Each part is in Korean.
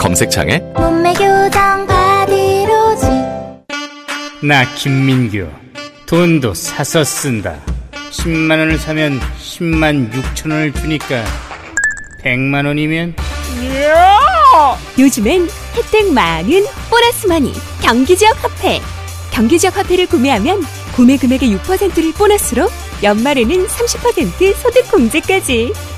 검색창에 몸매 교정 바디로직. 나 김민규. 돈도 사서 쓴다. 10만 원을 사면 10만 6천 원을 주니까 100만 원이면 요즘엔 혜택 많은 보너스마니 경기지역 화폐. 경기지역 화폐를 구매하면 구매 금액의 6%를 보너스로 연말에는 30% 소득 공제까지.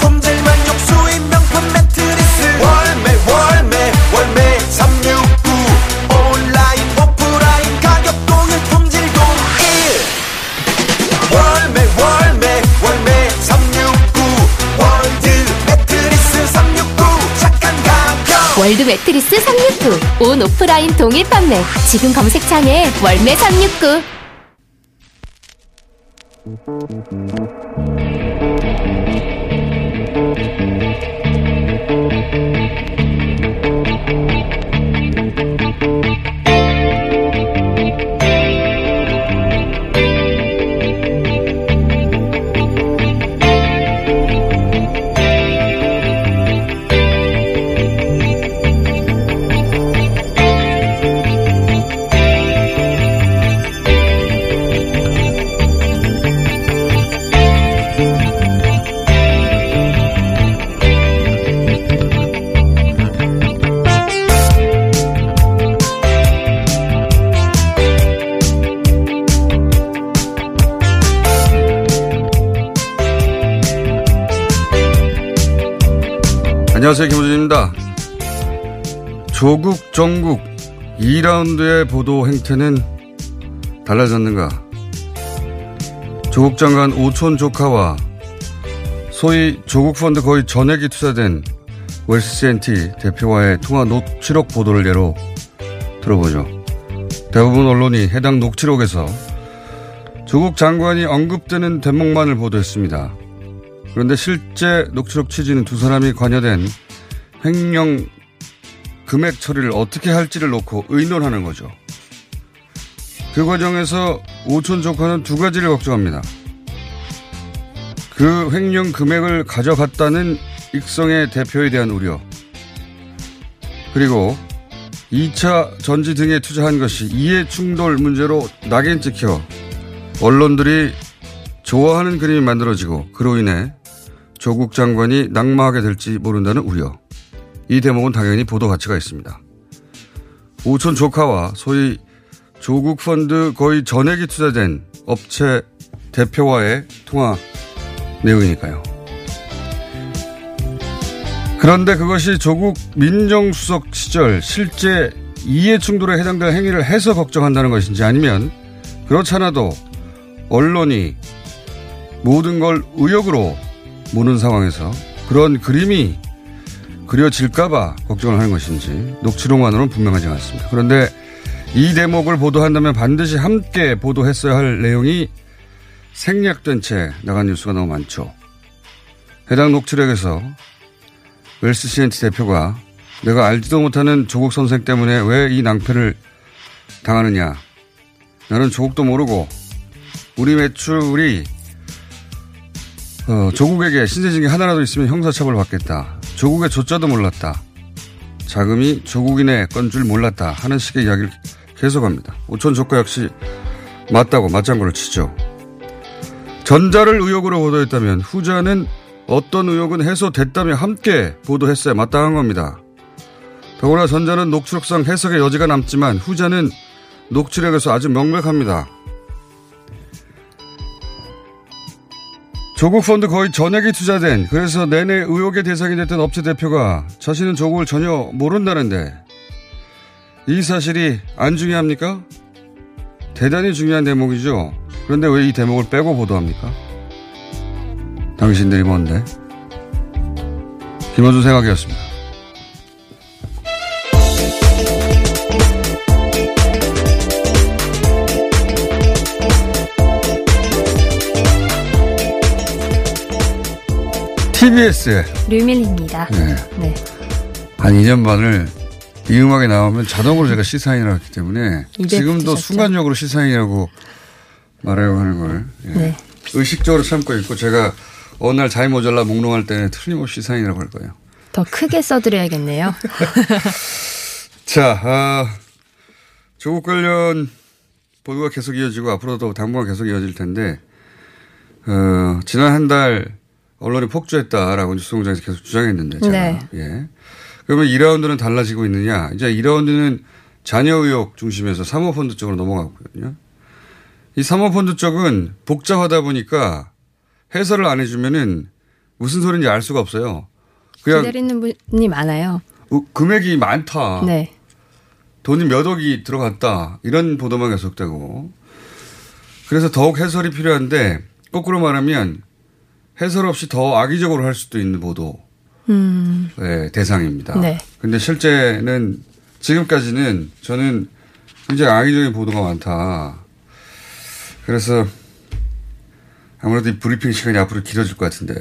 품질 만족 수입 명품 매트리스. 월매 369 온라인 오프라인 가격 동일 품질 동일. 월매 369 월드 매트리스 369 착한 가격. 월드 매트리스 369 온 오프라인 동일 판매. 지금 검색창에 월매 369. 안녕하세요. 김호준입니다. 조국 정국 2라운드의 보도 행태는 달라졌는가. 조국 장관 오촌 조카와 소위 조국 펀드 거의 전액이 투자된 웰스CNT 대표와의 통화 녹취록 보도를 예로 들어보죠. 대부분 언론이 해당 녹취록에서 조국 장관이 언급되는 대목만을 보도했습니다. 그런데 실제 녹취록 취지는 두 사람이 관여된 횡령 금액 처리를 어떻게 할지를 놓고 의논하는 거죠. 그 과정에서 오촌 조카는 두 가지를 걱정합니다. 그 횡령 금액을 가져갔다는 익성의 대표에 대한 우려. 그리고 2차 전지 등에 투자한 것이 이해 충돌 문제로 낙인 찍혀 언론들이 좋아하는 그림이 만들어지고 그로 인해 조국 장관이 낙마하게 될지 모른다는 우려. 이 대목은 당연히 보도 가치가 있습니다. 오촌 조카와 소위 조국 펀드 거의 전액이 투자된 업체 대표와의 통화 내용이니까요. 그런데 그것이 조국 민정수석 시절 실제 이해충돌에 해당될 행위를 해서 걱정한다는 것인지, 아니면 그렇지 않아도 언론이 모든 걸 의욕으로 모는 상황에서 그런 그림이 그려질까봐 걱정을 하는 것인지 녹취록만으로는 분명하지 않습니다. 그런데 이 대목을 보도한다면 반드시 함께 보도했어야 할 내용이 생략된 채 나간 뉴스가 너무 많죠. 해당 녹취록에서 웰스CNT 대표가 내가 알지도 못하는 조국 선생 때문에 왜 이 낭패를 당하느냐. 나는 조국도 모르고 우리 매출이 조국에게 신세진 게 하나라도 있으면 형사처벌 받겠다. 조국의 조자도 몰랐다. 자금이 조국인의 건 줄 몰랐다. 하는 식의 이야기를 계속합니다. 오촌 조카 역시 맞다고 맞장구를 치죠. 전자를 의혹으로 보도했다면 후자는 어떤 의혹은 해소됐다며 함께 보도했어야 마땅한 겁니다. 더구나 전자는 녹취록상 해석의 여지가 남지만 후자는 녹취록에서 아주 명백합니다. 조국 펀드 거의 전액이 투자된, 그래서 내내 의혹의 대상이 됐던 업체 대표가 자신은 조국을 전혀 모른다는데 이 사실이 안 중요합니까? 대단히 중요한 대목이죠. 그런데 왜 이 대목을 빼고 보도합니까? 당신들이 뭔데? 김원준 생각이었습니다. TBS 류밀희입니다. 네. 한 2년 반을 이 음악이 나오면 자동으로 제가 시사인이라고 했기 때문에 지금도 드셨죠? 순간적으로 시사인이라고 말하려고 하는 걸 네. 의식적으로 참고 있고, 제가 어느 날 잠이 모자라 몽롱할 때는 틀림없이 시사인이라고 할 거예요. 더 크게 써드려야겠네요. 자, 조국 관련 보도가 계속 이어지고 앞으로도 당분간 계속 이어질 텐데, 지난 한 달 언론이 폭주했다라고 뉴스 공장에서 계속 주장했는데, 제가. 네. 예. 그러면 2라운드는 달라지고 있느냐. 이제 2라운드는 잔여 의혹 중심에서 사모펀드 쪽으로 넘어가거든요. 이 사모펀드 쪽은 복잡하다 보니까 해설을 안 해주면은 무슨 소리인지 알 수가 없어요. 그냥 기다리는 분이 많아요. 금액이 많다. 네. 돈이 몇 억이 들어갔다. 이런 보도만 계속되고. 그래서 더욱 해설이 필요한데, 거꾸로 말하면 해설 없이 더 악의적으로 할 수도 있는 보도의 대상입니다. 네. 근데 실제는 지금까지는 저는 굉장히 악의적인 보도가 많다. 그래서 아무래도 이 브리핑 시간이 앞으로 길어질 것 같은데.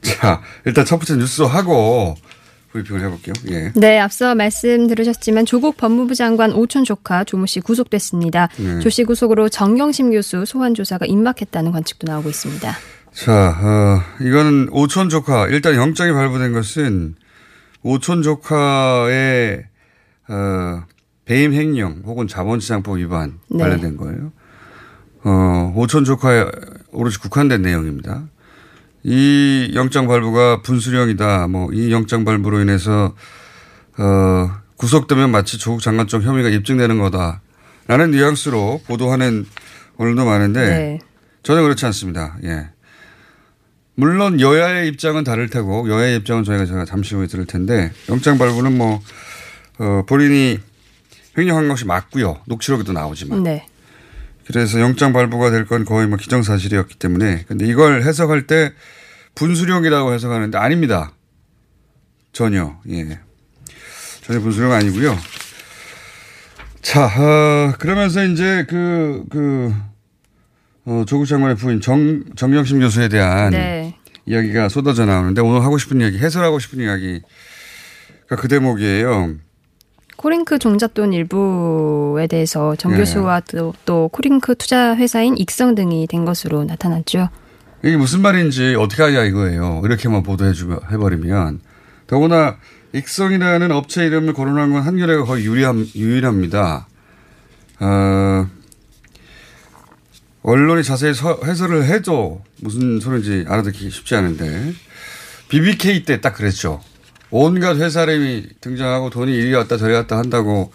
자, 일단 첫 번째 뉴스 하고 브리핑을 해볼게요. 예. 네, 앞서 말씀 들으셨지만 조국 법무부 장관 오촌 조카 조모 씨 구속됐습니다. 네. 조 씨 구속으로 정경심 교수 소환 조사가 임박했다는 관측도 나오고 있습니다. 자, 이거는 오촌 조카, 일단 영장이 발부된 것은 오촌 조카의 배임 횡령 혹은 자본시장법 위반 네. 관련된 거예요. 오촌 조카에 오로지 국한된 내용입니다. 이 영장 발부가 분수령이다. 뭐 이 영장 발부로 인해서 구속되면 마치 조국 장관 쪽 혐의가 입증되는 거다라는 뉘앙스로 보도하는 언론도 많은데 네. 전혀 그렇지 않습니다. 예. 물론 여야의 입장은 다를 테고, 여야의 입장은 제가 잠시 후에 들을 텐데, 영장 발부는 뭐 본인이 횡령한 것이 맞고요. 녹취록에도 나오지만. 네. 그래서 영장 발부가 될 건 거의 뭐 기정사실이었기 때문에. 근데 이걸 해석할 때 분수령이라고 해석하는데 아닙니다. 전혀. 예. 전혀 분수령 아니고요. 자, 그러면서 이제 조국 장관의 부인 정경심 교수에 대한 네. 이야기가 쏟아져 나오는데, 오늘 하고 싶은 이야기, 해설하고 싶은 이야기가 그 대목이에요. 코링크 종잣돈 일부에 대해서 정 교수와 또 코링크 투자 회사인 익성 등이 된 것으로 나타났죠. 이게 무슨 말인지 어떻게 하냐 이거예요. 이렇게만 해버리면. 더구나 익성이라는 업체 이름을 거론한 건 한겨레가 거의 유일합니다. 언론이 자세히 해설을 해도 무슨 소리인지 알아듣기 쉽지 않은데, BBK 때 딱 그랬죠. 온갖 회사람이 등장하고 돈이 이리 왔다 저리 왔다 한다고,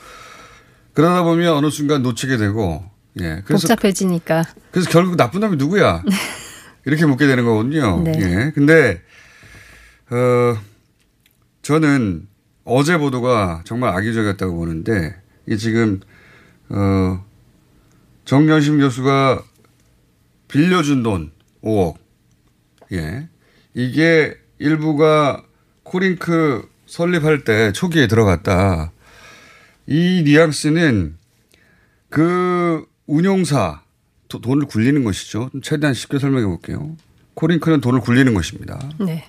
그러다 보면 어느 순간 놓치게 되고, 예. 그래서 복잡해지니까. 그래서 결국 나쁜 놈이 누구야? 이렇게 묻게 되는 거거든요. 네. 예. 근데, 저는 어제 보도가 정말 악의적이었다고 보는데, 이게 지금, 정경심 교수가 빌려준 돈 5억. 예. 이게 일부가 코링크 설립할 때 초기에 들어갔다. 이 뉘앙스는 그 운용사, 돈을 굴리는 것이죠. 최대한 쉽게 설명해 볼게요. 코링크는 돈을 굴리는 것입니다. 네.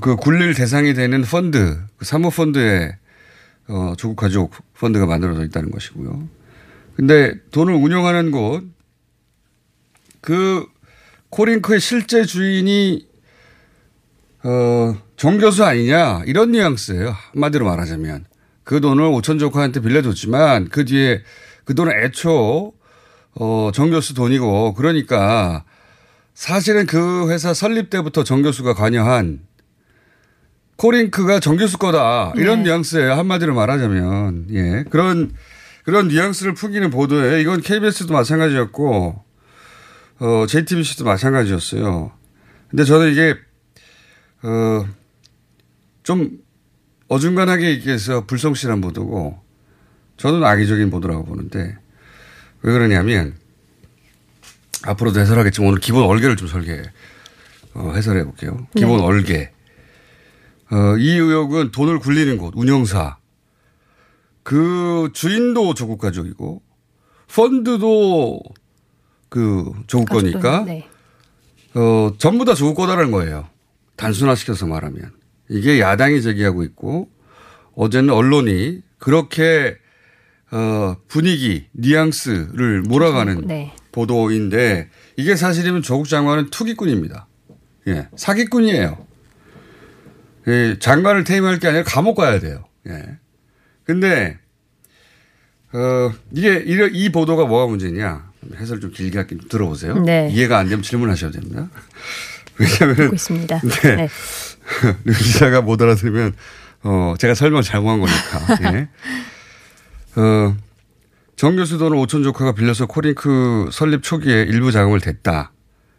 그 굴릴 대상이 되는 펀드, 그 사모펀드에 조국 가족 펀드가 만들어져 있다는 것이고요. 근데 돈을 운용하는 곳, 그 코링크의 실제 주인이 정 교수 아니냐, 이런 뉘앙스예요. 한마디로 말하자면. 그 돈을 오천 조카한테 빌려줬지만 그 뒤에 그 돈은 애초 정 교수 돈이고, 그러니까 사실은 그 회사 설립 때부터 정 교수가 관여한 코링크가 정 교수 거다. 이런 네. 뉘앙스예요. 한마디로 말하자면. 예. 그런 뉘앙스를 풍기는 보도예요. 이건 KBS도 마찬가지였고, JTBC도 마찬가지였어요. 근데 저는 이게, 좀 어중간하게 얘기해서 불성실한 보도고, 저는 악의적인 보도라고 보는데, 왜 그러냐면, 앞으로도 해설하겠지만 오늘 기본 얼개를 좀 해설해 볼게요. 기본 얼개. 이 의혹은 돈을 굴리는 곳, 운영사. 그 주인도 조국 가족이고, 펀드도 그 조국 거니까, 네. 전부 다 조국 거다라는 거예요. 단순화시켜서 말하면. 이게 야당이 제기하고 있고, 어제는 언론이 그렇게 분위기, 뉘앙스를 몰아가는 네. 보도인데, 이게 사실이면 조국 장관은 투기꾼입니다. 예, 사기꾼이에요. 예, 장관을 퇴임할 게 아니라 감옥 가야 돼요. 예. 근데, 이 보도가 뭐가 문제냐. 해설 좀 길게 할게요. 들어보세요. 네. 이해가 안 되면 질문하셔도 됩니다. 왜냐하면. 듣고 있습니다. 네. 네. 류 기자가 못 알아들으면, 제가 설명 잘못한 거니까. 예. 정 교수 돈을 오촌 조카가 빌려서 코링크 설립 초기에 일부 자금을 댔다.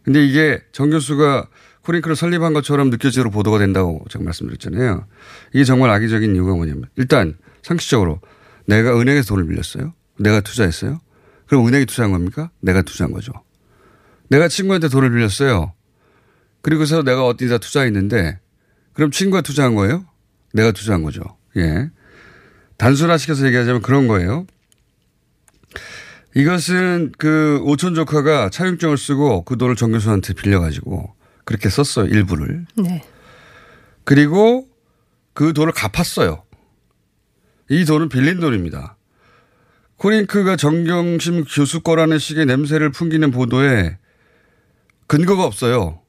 근데 이게 정 교수가 코링크를 설립한 것처럼 느껴지도록 보도가 된다고 제가 말씀드렸잖아요. 이게 정말 악의적인 이유가 뭐냐면 일단 상식적으로 내가 은행에서 돈을 빌렸어요. 내가 투자했어요. 그럼 은행이 투자한 겁니까? 내가 투자한 거죠. 내가 친구한테 돈을 빌렸어요. 그리고서 내가 어디다 투자했는데 그럼 친구가 투자한 거예요? 내가 투자한 거죠. 예. 단순화시켜서 얘기하자면 그런 거예요. 이것은 그 오촌 조카가 차용증을 쓰고 그 돈을 정 교수한테 빌려가지고 그렇게 썼어요. 일부를. 네. 그리고 그 돈을 갚았어요. 이 돈은 빌린 돈입니다. 코링크가 정경심 교수 거라는 식의 냄새를 풍기는 보도에 근거가 없어요.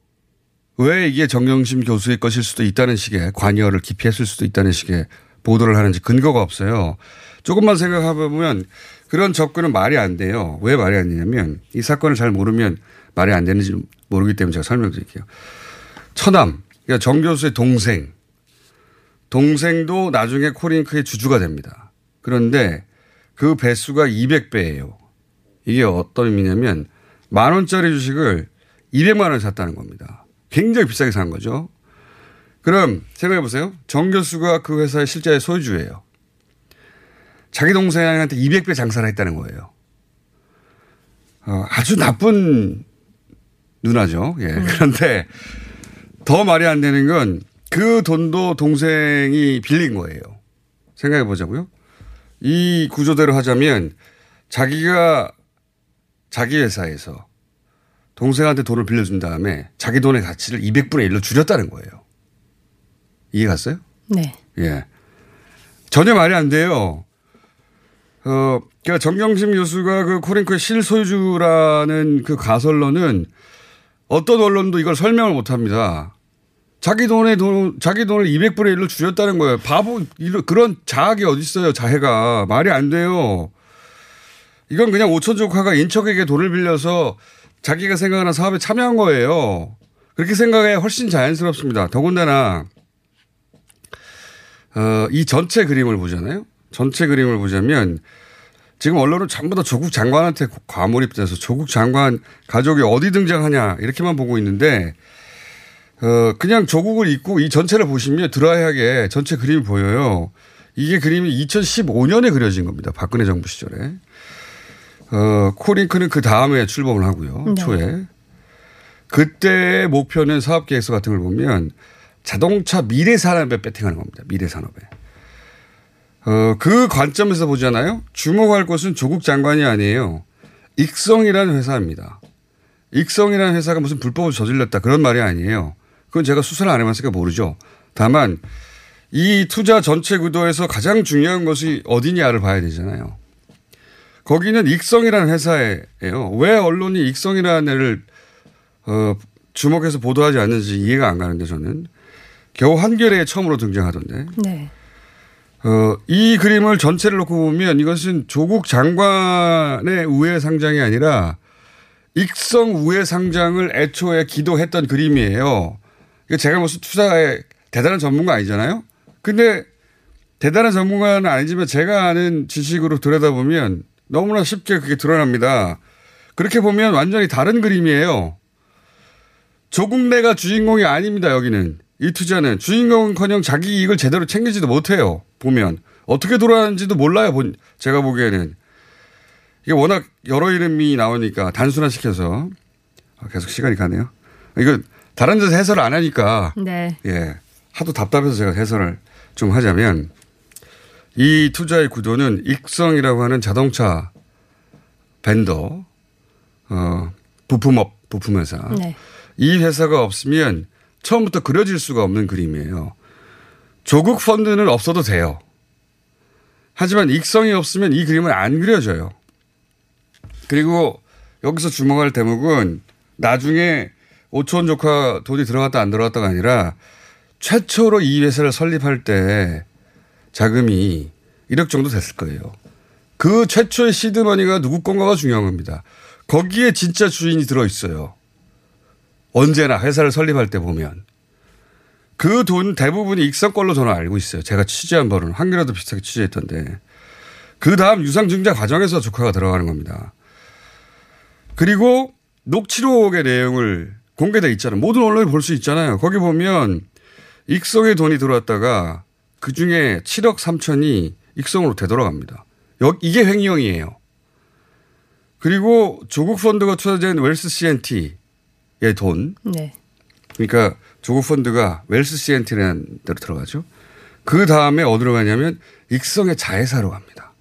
왜 이게 정경심 교수의 것일 수도 있다는 식의 관여를 기피했을 수도 있다는 식의 보도를 하는지 근거가 없어요. 조금만 생각해보면 그런 접근은 말이 안 돼요. 왜 말이 안 되냐면 이 사건을 잘 모르면 말이 안 되는지 모르기 때문에 제가 설명드릴게요. 처남, 그러니까 정 교수의 동생도 나중에 코링크의 주주가 됩니다. 그런데 그 배수가 200배예요. 이게 어떤 의미냐면 10,000원짜리 주식을 200만 원에 샀다는 겁니다. 굉장히 비싸게 산 거죠. 그럼 생각해 보세요. 정 교수가 그 회사의 실제 소유주예요. 자기 동생한테 200배 장사를 했다는 거예요. 아주 나쁜 누나죠. 예. 그런데 더 말이 안 되는 건 그 돈도 동생이 빌린 거예요. 생각해 보자고요. 이 구조대로 하자면 자기가 자기 회사에서 동생한테 돈을 빌려준 다음에 자기 돈의 가치를 200분의 1로 줄였다는 거예요. 이해 갔어요? 네. 예. 전혀 말이 안 돼요. 그러니까 정경심 교수가 그 코링크의 실소유주라는 그 가설론은 어떤 언론도 이걸 설명을 못 합니다. 자기 돈을 200분의 1로 줄였다는 거예요. 바보, 그런 자학이 어디 있어요, 자해가. 말이 안 돼요. 이건 그냥 오촌 조카가 인척에게 돈을 빌려서 자기가 생각하는 사업에 참여한 거예요. 그렇게 생각해 훨씬 자연스럽습니다. 더군다나, 이 전체 그림을 보잖아요. 전체 그림을 보자면 지금 언론은 전부 다 조국 장관한테 과몰입돼서 조국 장관 가족이 어디 등장하냐 이렇게만 보고 있는데 그냥 조국을 잊고 이 전체를 보시면 드라이하게 전체 그림이 보여요. 이게 그림이 2015년에 그려진 겁니다. 박근혜 정부 시절에. 코링크는 그 다음에 출범을 하고요. 네. 초에. 그때의 목표는 사업계획서 같은 걸 보면 자동차 미래산업에 배팅하는 겁니다. 미래산업에. 그 관점에서 보잖아요. 주목할 것은 조국 장관이 아니에요. 익성이라는 회사입니다. 익성이라는 회사가 무슨 불법을 저질렀다 그런 말이 아니에요. 그건 제가 수사를 안 해봤으니까 모르죠. 다만 이 투자 전체 구도에서 가장 중요한 것이 어디냐를 봐야 되잖아요. 거기는 익성이라는 회사예요. 왜 언론이 익성이라는 애를 주목해서 보도하지 않는지 이해가 안 가는데 저는. 겨우 한겨레에 처음으로 등장하던데. 네. 이 그림을 전체를 놓고 보면 이것은 조국 장관의 우회 상장이 아니라 익성 우회 상장을 애초에 기도했던 그림이에요. 제가 무슨 투자에 대단한 전문가 아니잖아요. 근데 대단한 전문가는 아니지만 제가 아는 지식으로 들여다보면 너무나 쉽게 그게 드러납니다. 그렇게 보면 완전히 다른 그림이에요. 조국 내가 주인공이 아닙니다. 여기는. 이 투자는. 주인공은커녕 자기 이익을 제대로 챙기지도 못해요. 보면. 어떻게 돌아가는지도 몰라요. 제가 보기에는. 이게 워낙 여러 이름이 나오니까 단순화시켜서. 계속 시간이 가네요. 이거 다른 데서 해설을 안 하니까. 네. 예. 하도 답답해서 제가 해설을 좀 하자면. 이 투자의 구조는 익성이라고 하는 자동차 벤더, 부품회사. 네. 이 회사가 없으면 처음부터 그려질 수가 없는 그림이에요. 조국 펀드는 없어도 돼요. 하지만 익성이 없으면 이 그림은 안 그려져요. 그리고 여기서 주목할 대목은 나중에 오촌 조카 돈이 들어갔다 안 들어갔다가 아니라 최초로 이 회사를 설립할 때 자금이 1억 정도 됐을 거예요. 그 최초의 시드머니가 누구 건가가 중요한 겁니다. 거기에 진짜 주인이 들어있어요. 언제나 회사를 설립할 때 보면. 그 돈 대부분이 익성 걸로 저는 알고 있어요. 제가 취재한 바로는. 한겨레도 비슷하게 취재했던데. 그 다음 유상증자 과정에서 조카가 들어가는 겁니다. 그리고 녹취록의 내용을 공개되어 있잖아요. 모든 언론이 볼 수 있잖아요. 거기 보면 익성의 돈이 들어왔다가 그중에 7억 3천이 익성으로 되돌아갑니다. 이게 횡령이에요. 그리고 조국 펀드가 투자된 웰스 C&T의 돈. 네. 그러니까 조국 펀드가 웰스 C&T라는 데로 들어가죠. 그 다음에 어디로 가냐면 익성의 자회사로 갑니다.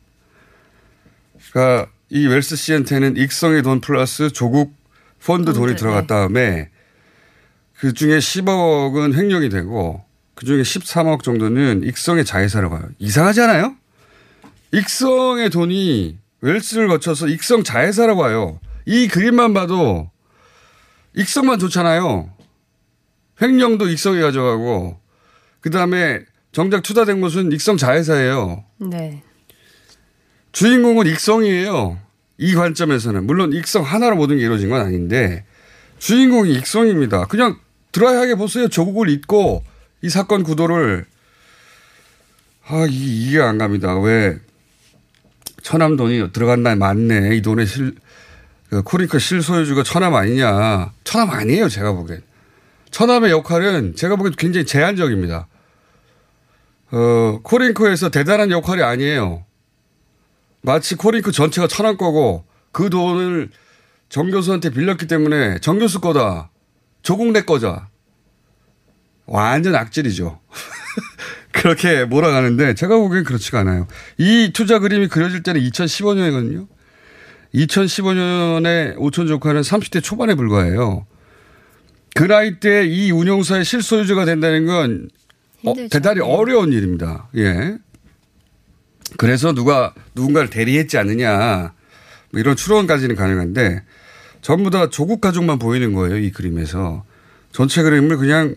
그러니까 이 웰스 C&T는 익성의 돈 플러스 조국 펀드 돈이 들어갔 다음에 그중에 10억은 횡령이 되고 그중에 13억 정도는 익성의 자회사로 가요. 이상하지 않아요? 익성의 돈이 웰스를 거쳐서 익성 자회사로 가요. 이 그림만 봐도 익성만 좋잖아요. 횡령도 익성이 가져가고 그다음에 정작 투자된 곳은 익성 자회사예요. 네. 주인공은 익성이에요. 이 관점에서는. 물론 익성 하나로 모든 게 이루어진 건 아닌데 주인공이 익성입니다. 그냥 드라이하게 보세요. 조국을 잊고. 이 사건 구도를 이해 안 갑니다. 왜 천암 돈이 들어간 날 맞네. 이 돈의 코링크 실소유주가 천암 아니냐. 천암 아니에요. 제가 보기엔. 천암의 역할은 제가 보기엔 굉장히 제한적입니다. 코링크에서 대단한 역할이 아니에요. 마치 코링크 전체가 천암 거고 그 돈을 정 교수한테 빌렸기 때문에 정 교수 거다. 조국 내 거자. 완전 악질이죠. 그렇게 몰아가는데 제가 보기엔 그렇지가 않아요. 이 투자 그림이 그려질 때는 2015년이거든요. 2015년에 오촌 조카는 30대 초반에 불과해요. 그 나이 때 이 운용사의 실소유주가 된다는 건 대단히 어려운 일입니다. 예. 그래서 누군가를 대리했지 않느냐 뭐 이런 추론까지는 가능한데 전부 다 조국 가족만 보이는 거예요. 이 그림에서. 전체 그림을 그냥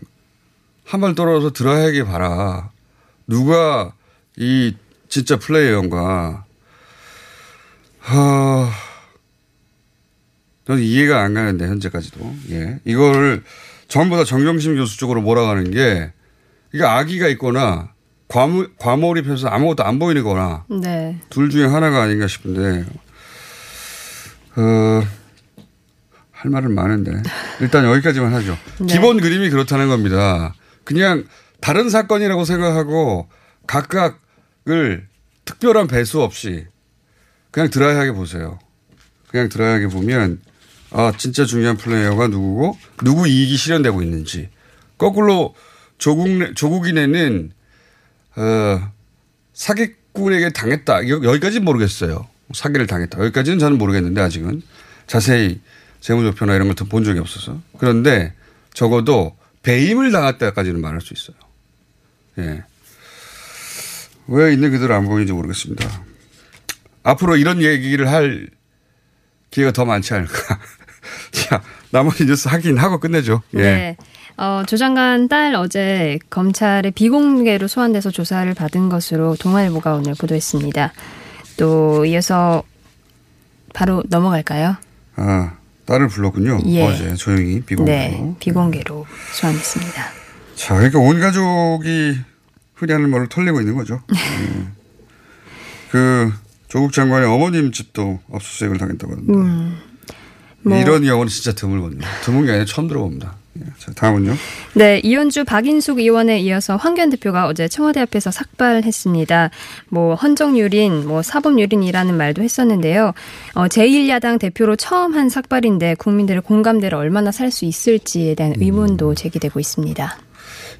한발 떨어져서 드라이하게 봐라. 누가 이 진짜 플레이어인가. 저는 이해가 안 가는데 현재까지도. 예, 이거를 전부 다 정경심 교수 쪽으로 몰아가는 게 이게 악의가 있거나 과몰입해서 아무것도 안 보이는 거나. 네. 둘 중에 하나가 아닌가 싶은데. 할 말은 많은데 일단 여기까지만 하죠. 네. 기본 그림이 그렇다는 겁니다. 그냥 다른 사건이라고 생각하고 각각을 특별한 배수 없이 그냥 드라이하게 보세요. 그냥 드라이하게 보면 진짜 중요한 플레이어가 누구고 누구 이익이 실현되고 있는지. 거꾸로 조국이네는 사기꾼에게 당했다. 여기까지는 모르겠어요. 사기를 당했다. 여기까지는 저는 모르겠는데 아직은 자세히. 재무조표나 이런 것도 본 적이 없어서. 그런데 적어도 배임을 당했다까지는 말할 수 있어요. 예. 왜 있는 그대로 안 보이는지 모르겠습니다. 앞으로 이런 얘기를 할 기회가 더 많지 않을까. 자, 나머지 뉴스 하긴 하고 끝내죠. 예. 네. 조 장관 딸 어제 검찰에 비공개로 소환돼서 조사를 받은 것으로 동아일보가 오늘 보도했습니다. 또 이어서 바로 넘어갈까요? 딸을 불렀군요. 예. 어제 조용히 비공개로. 네. 비공개로 소환했습니다. 자, 그러니까 온 가족이 흔히 하는 말로 털리고 있는 거죠. 네. 조국 장관의 어머님 집도 압수수색을 당했다고 하는데. 뭐. 이런 경우는 진짜 드물거든요. 드문 게 아니라 처음 들어봅니다. 자, 다음은요. 네, 이현주 박인숙 의원에 이어서 황교안 대표가 어제 청와대 앞에서 삭발했습니다. 뭐 헌정유린, 뭐 사법유린이라는 말도 했었는데요. 제1야당 대표로 처음 한 삭발인데 국민들의 공감대를 얼마나 살 수 있을지에 대한 의문도 제기되고 있습니다.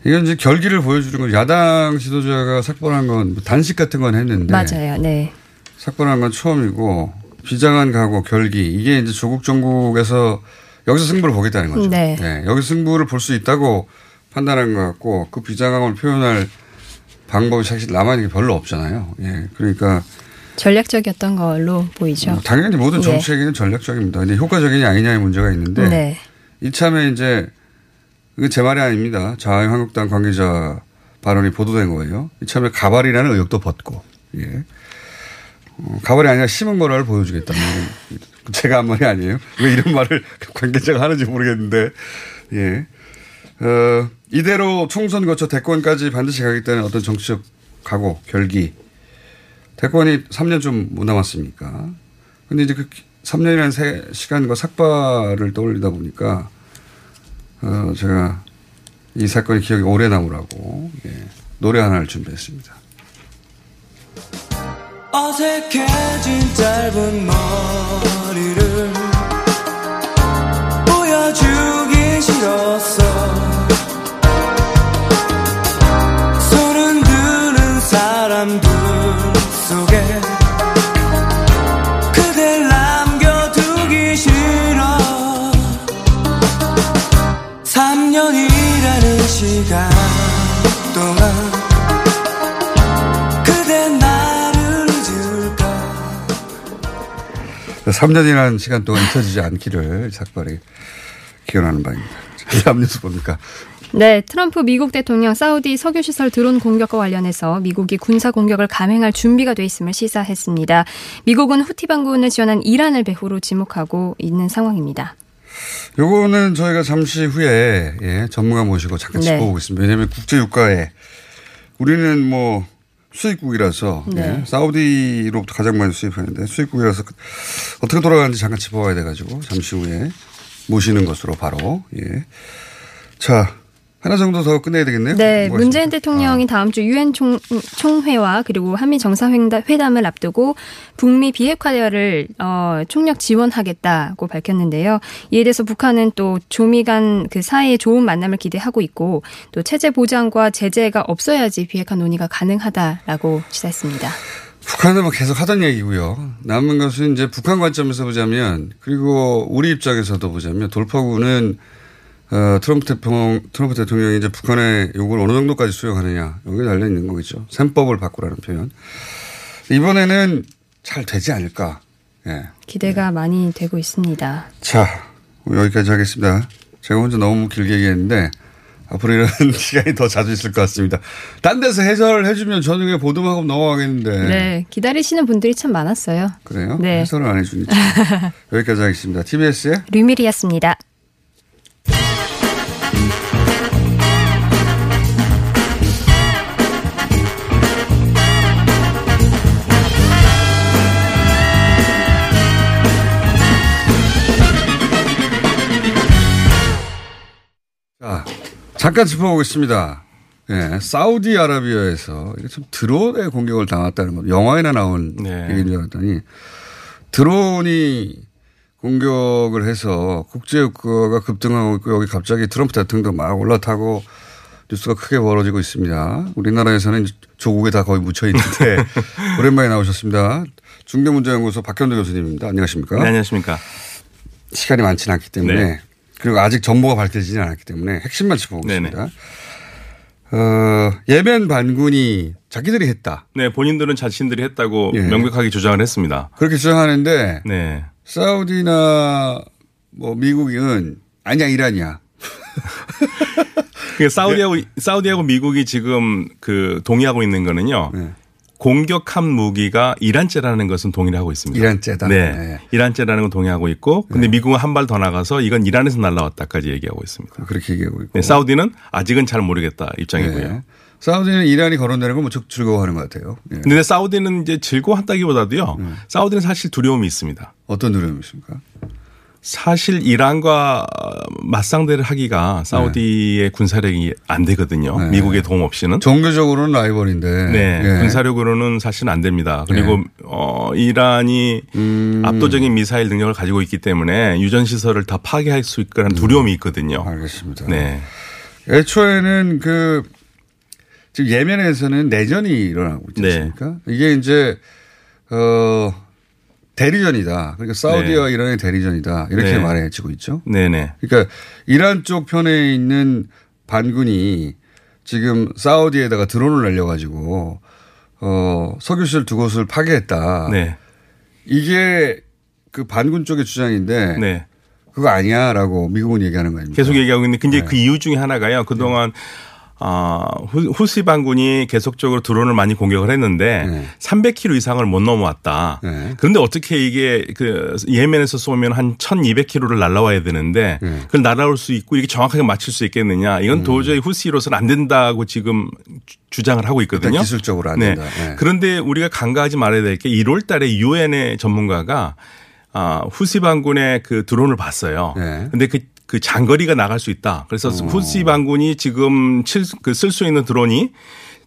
이건 이제 결기를 보여주는 건 야당 지도자가 삭발한 건 단식 같은 건 했는데 맞아요. 네. 삭발한 건 처음이고 비장한 각오, 결기 이게 이제 조국 정국에서 여기서 승부를 보겠다는 거죠. 네. 네. 여기서 승부를 볼 수 있다고 판단한 것 같고 그 비장함을 표현할 방법이 사실 남아있는 게 별로 없잖아요. 예. 그러니까. 전략적이었던 걸로 보이죠. 당연히 모든 정치에게는 예. 전략적입니다. 근데 효과적이냐 아니냐의 문제가 있는데. 네. 이참에 이제, 이거 제 말이 아닙니다. 자유한국당 관계자 발언이 보도된 거예요. 이참에 가발이라는 의혹도 벗고. 예. 가발이 아니라 심은 거를 보여주겠다는 제가 한 말이 아니에요. 왜 이런 말을 관계자가 하는지 모르겠는데, 예. 이대로 총선 거쳐 대권까지 반드시 가겠다는 어떤 정치적 각오, 결기. 대권이 3년 좀 못 남았습니까? 근데 이제 그 3년이라는 세 시간과 삭발을 떠올리다 보니까, 제가 이 사건의 기억이 오래 남으라고, 예. 노래 하나를 준비했습니다. 어색해진 짧은 머리를 보여주기 싫었어 소름 드는 사람들 속에 그댈 남겨두기 싫어 3년이라는 시간 동안 자, 3년이라는 시간 동안 잊혀지지 않기를 삭발이 기원하는 바입니다. 다음 뉴스 봅니까? 네, 트럼프 미국 대통령 사우디 석유시설 드론 공격과 관련해서 미국이 군사 공격을 감행할 준비가 돼 있음을 시사했습니다. 미국은 후티 반군을 지원한 이란을 배후로 지목하고 있는 상황입니다. 요거는 저희가 잠시 후에 예, 전문가 모시고 잠깐 짚어보겠습니다. 왜냐하면 국제유가에 우리는 뭐 수입국이라서 네. 예, 사우디로부터 가장 많이 수입하는데 수입국이라서 어떻게 돌아가는지 잠깐 짚어봐야 돼가지고 잠시 후에 모시는 것으로 바로 예. 자 하나 정도 더 끝내야 되겠네요. 네, 문재인 대통령이 다음 주 유엔 총회와 그리고 한미 정상회담을 앞두고 북미 비핵화 대화를 총력 지원하겠다고 밝혔는데요. 이에 대해서 북한은 또 조미 간 그 사이에 좋은 만남을 기대하고 있고 또 체제 보장과 제재가 없어야지 비핵화 논의가 가능하다라고 시사했습니다. 북한은 뭐 계속 하던 얘기고요. 남은 것은 이제 북한 관점에서 보자면 그리고 우리 입장에서도 보자면 돌파구는 트럼프 대통령이 이제 북한의 요구를 어느 정도까지 수용하느냐. 여기에 달려 있는 거겠죠. 셈법을 바꾸라는 표현. 이번에는 잘 되지 않을까. 예. 기대가 예. 많이 되고 있습니다. 자, 여기까지 하겠습니다. 제가 혼자 너무 길게 얘기했는데 앞으로 이런 시간이 더 자주 있을 것 같습니다. 딴 데서 해설해주면 저녁에 보도하고 넘어가겠는데. 네. 기다리시는 분들이 참 많았어요. 그래요? 네. 해설을 안 해주니까. 여기까지 하겠습니다. TBS의 류미리였습니다. 잠깐 짚어보겠습니다. 예, 사우디아라비아에서 참 드론의 공격을 당했다는 것. 영화에나 나온 네. 얘기인 줄 알았더니 드론이 공격을 해서 국제유가가 급등하고 있고 여기 갑자기 트럼프 대통령도 막 올라타고 뉴스가 크게 벌어지고 있습니다. 우리나라에서는 조국에 다 거의 묻혀 있는데 오랜만에 나오셨습니다. 중동문제연구소 박현도 교수님입니다. 안녕하십니까? 네, 안녕하십니까? 시간이 많지는 않기 때문에. 네. 그리고 아직 정보가 밝혀지지 않았기 때문에 핵심만 짚어보겠습니다. 예멘 반군이 자기들이 했다. 네. 본인들은 자신들이 했다고 예. 명백하게 주장을 했습니다. 그렇게 주장하는데 네. 사우디나 뭐 미국은 아니야 이란이야. 사우디하고 미국이 지금 그 동의하고 있는 거는요. 네. 공격한 무기가 이란제라는 것은 동의를 하고 있습니다. 이란제다. 네. 네. 이란제라는 건 동의하고 있고 근데 네. 미국은 한 발 더 나가서 이건 이란에서 날라왔다까지 얘기하고 있습니다. 그렇게 얘기하고 있고. 네. 사우디는 아직은 잘 모르겠다 입장이고요. 네. 사우디는 이란이 거론되는 건 무척 즐거워하는 것 같아요. 네. 근데 사우디는 이제 즐거워한다기보다도요. 사우디는 사실 두려움이 있습니다. 어떤 두려움이 있습니까? 사실 이란과 맞상대를 하기가 사우디의 군사력이 안 되거든요. 미국의 도움 없이는. 종교적으로는 라이벌인데. 네. 네. 군사력으로는 사실은 안 됩니다. 그리고 이란이 압도적인 미사일 능력을 가지고 있기 때문에 유전시설을 다 파괴할 수 있을 거란 두려움이 있거든요. 알겠습니다. 네. 애초에는 그 지금 예멘에서는 내전이 일어나고 있지 않습니까? 네. 이게 이제 대리전이다. 그러니까 사우디와 이란의 대리전이다. 이렇게 말해지고 있죠. 네네. 그러니까 이란 쪽 편에 있는 반군이 지금 사우디에다가 드론을 날려가지고 석유시설 두 곳을 파괴했다. 네. 이게 그 반군 쪽의 주장인데. 네. 그거 아니야라고 미국은 얘기하는 거 아닙니까? 계속 얘기하고 있는데 근데 그 이유 중에 하나가요. 그동안 후시 반군이 계속적으로 드론을 많이 공격을 했는데 300km 이상을 못 넘어왔다. 그런데 어떻게 이게 그 예멘에서 쏘면 한 1200km를 날아와야 되는데 그걸 날아올 수 있고 이렇게 정확하게 맞출 수 있겠느냐. 이건 도저히 후시로서는 안 된다고 지금 주장을 하고 있거든요. 기술적으로 안 된다. 네. 그런데 우리가 간과하지 말아야 될 게 1월 달에 유엔의 전문가가 후시 반군의 그 드론을 봤어요. 그런데 그 장거리가 나갈 수 있다. 그래서 후시 반군이 지금 쓸 수 있는 드론이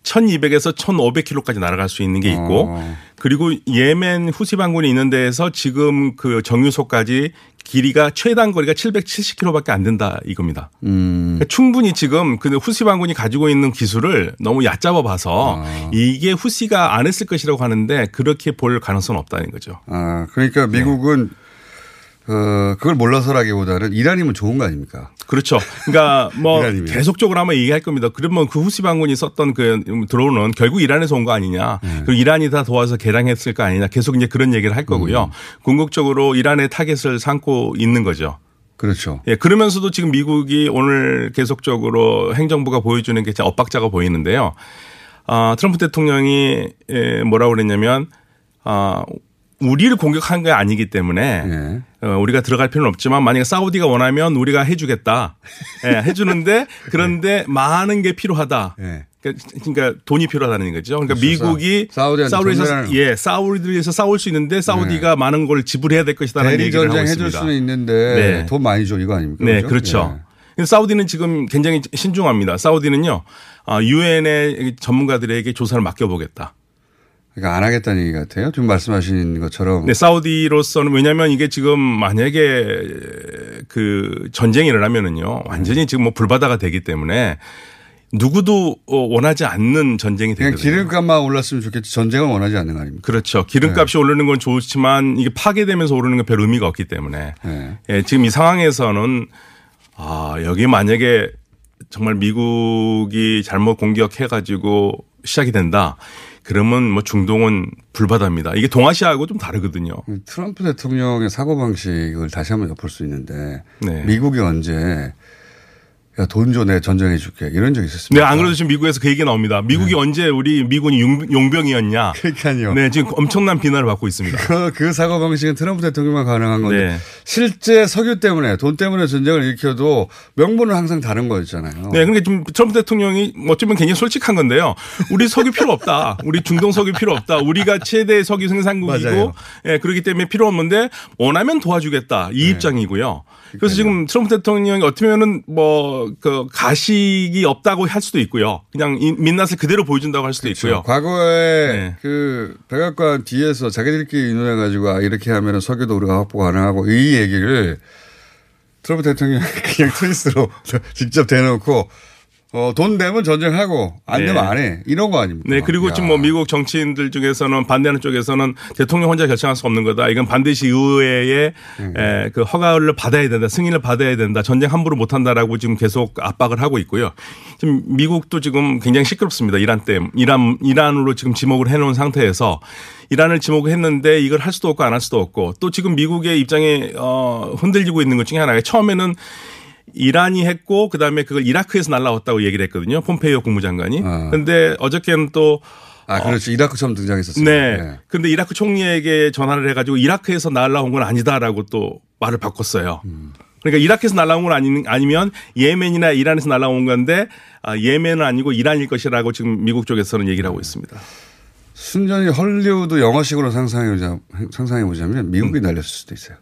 1200에서 1500km까지 날아갈 수 있는 게 있고 그리고 예멘 후시 반군이 있는 데에서 지금 그 정유소까지 길이가 최단 거리가 770km밖에 안 된다 이겁니다. 그러니까 충분히 지금 그 후시 반군이 가지고 있는 기술을 너무 얕잡아 봐서 이게 후시가 안 했을 것이라고 하는데 그렇게 볼 가능성은 없다는 거죠. 그러니까 미국은 그걸 몰라서라기보다는 이란이면 좋은 거 아닙니까? 그렇죠. 그러니까 뭐 계속적으로 아마 얘기할 겁니다. 그러면 그 후시 반군이 썼던 그 드론은 결국 이란에서 온 거 아니냐. 그리고 이란이 다 도와서 개량했을 거 아니냐. 계속 이제 그런 얘기를 할 거고요. 궁극적으로 이란의 타겟을 삼고 있는 거죠. 그렇죠. 예, 그러면서도 지금 미국이 오늘 계속적으로 행정부가 보여주는 게 엇박자가 보이는데요. 트럼프 대통령이 뭐라고 그랬냐면 우리를 공격한 게 아니기 때문에 우리가 들어갈 필요는 없지만 만약에 사우디가 원하면 우리가 해 주겠다. 해 주는데 그런데 많은 게 필요하다. 그러니까 돈이 필요하다는 거죠. 그러니까 미국이 사우디에서 싸울 수 있는데 사우디가 많은 걸 지불해야 될 것이다라는 얘기를 하고 있습니다. 대리전쟁 해줄 수는 있는데 돈 많이 줘 이거 아닙니까? 네. 그렇죠. 사우디는 지금 굉장히 신중합니다. 사우디는요. 유엔의 전문가들에게 조사를 맡겨보겠다. 그러니까 안 하겠다는 얘기 같아요. 지금 말씀하신 것처럼. 네, 사우디로서는 왜냐하면 이게 지금 만약에 그 전쟁이 일어나면은요 완전히 지금 뭐 불바다가 되기 때문에 누구도 원하지 않는 전쟁이 되거든요. 기름값만 올랐으면 좋겠지 전쟁은 원하지 않는 거 아닙니까? 그렇죠. 기름값이 오르는 건 좋지만 이게 파괴되면서 오르는 건 별 의미가 없기 때문에 예, 지금 이 상황에서는 여기 만약에 정말 미국이 잘못 공격해가지고 시작이 된다. 그러면 뭐 중동은 불바다입니다. 이게 동아시아하고 좀 다르거든요. 트럼프 대통령의 사고방식을 다시 한번 엿볼 수 있는데 미국이 언제 돈 줘 내 전쟁해 줄게 이런 적이 있었습니다. 네, 안 그래도 지금 미국에서 그 얘기 나옵니다. 미국이 언제 우리 미군이 용병이었냐. 그러니까요. 네, 지금 엄청난 비난을 받고 있습니다. 그 사고방식은 트럼프 대통령만 가능한 건데 실제 석유 때문에 돈 때문에 전쟁을 일으켜도 명분은 항상 다른 거였잖아요. 네, 그러니까 지금 트럼프 대통령이 어쩌면 굉장히 솔직한 건데요. 우리 석유 필요 없다. 우리 중동 석유 필요 없다. 우리가 최대 석유 생산국이고 그렇기 때문에 필요 없는데 원하면 도와주겠다. 이 입장이고요. 그래서 지금 트럼프 대통령이 어떻게 보면 그 가식이 없다고 할 수도 있고요. 그냥 민낯을 그대로 보여준다고 할 수도 있고요. 과거에 그 백악관 뒤에서 자기들끼리 의논해가지고 이렇게 하면 석유도 우리가 확보 가능하고 이 얘기를 트럼프 대통령이 그냥 트위스로 직접 대놓고 돈 내면 전쟁하고 안 내면 안 해. 이런 거 아닙니까? 네. 그리고 지금 뭐 미국 정치인들 중에서는 반대하는 쪽에서는 대통령 혼자 결정할 수 없는 거다. 이건 반드시 의회의 그 허가를 받아야 된다. 승인을 받아야 된다. 전쟁 함부로 못 한다라고 지금 계속 압박을 하고 있고요. 지금 미국도 지금 굉장히 시끄럽습니다. 이란으로 지금 지목을 해놓은 상태에서 이란을 지목을 했는데 이걸 할 수도 없고 안 할 수도 없고 또 지금 미국의 입장이 흔들리고 있는 것 중에 하나가 처음에는 이란이 했고 그다음에 그걸 이라크에서 날라왔다고 얘기를 했거든요. 폼페이오 국무장관이. 그런데 어저께는 또. 그렇죠. 이라크 처음 등장했었어요. 네. 그런데 이라크 총리에게 전화를 해가지고 이라크에서 날라온 건 아니다라고 또 말을 바꿨어요. 그러니까 이라크에서 날라온 건 아니면 예멘이나 이란에서 날라온 건데 예멘은 아니고 이란일 것이라고 지금 미국 쪽에서는 얘기를 하고 있습니다. 순전히 헐리우드 영화식으로 상상해보자면 미국이 날렸을 수도 있어요.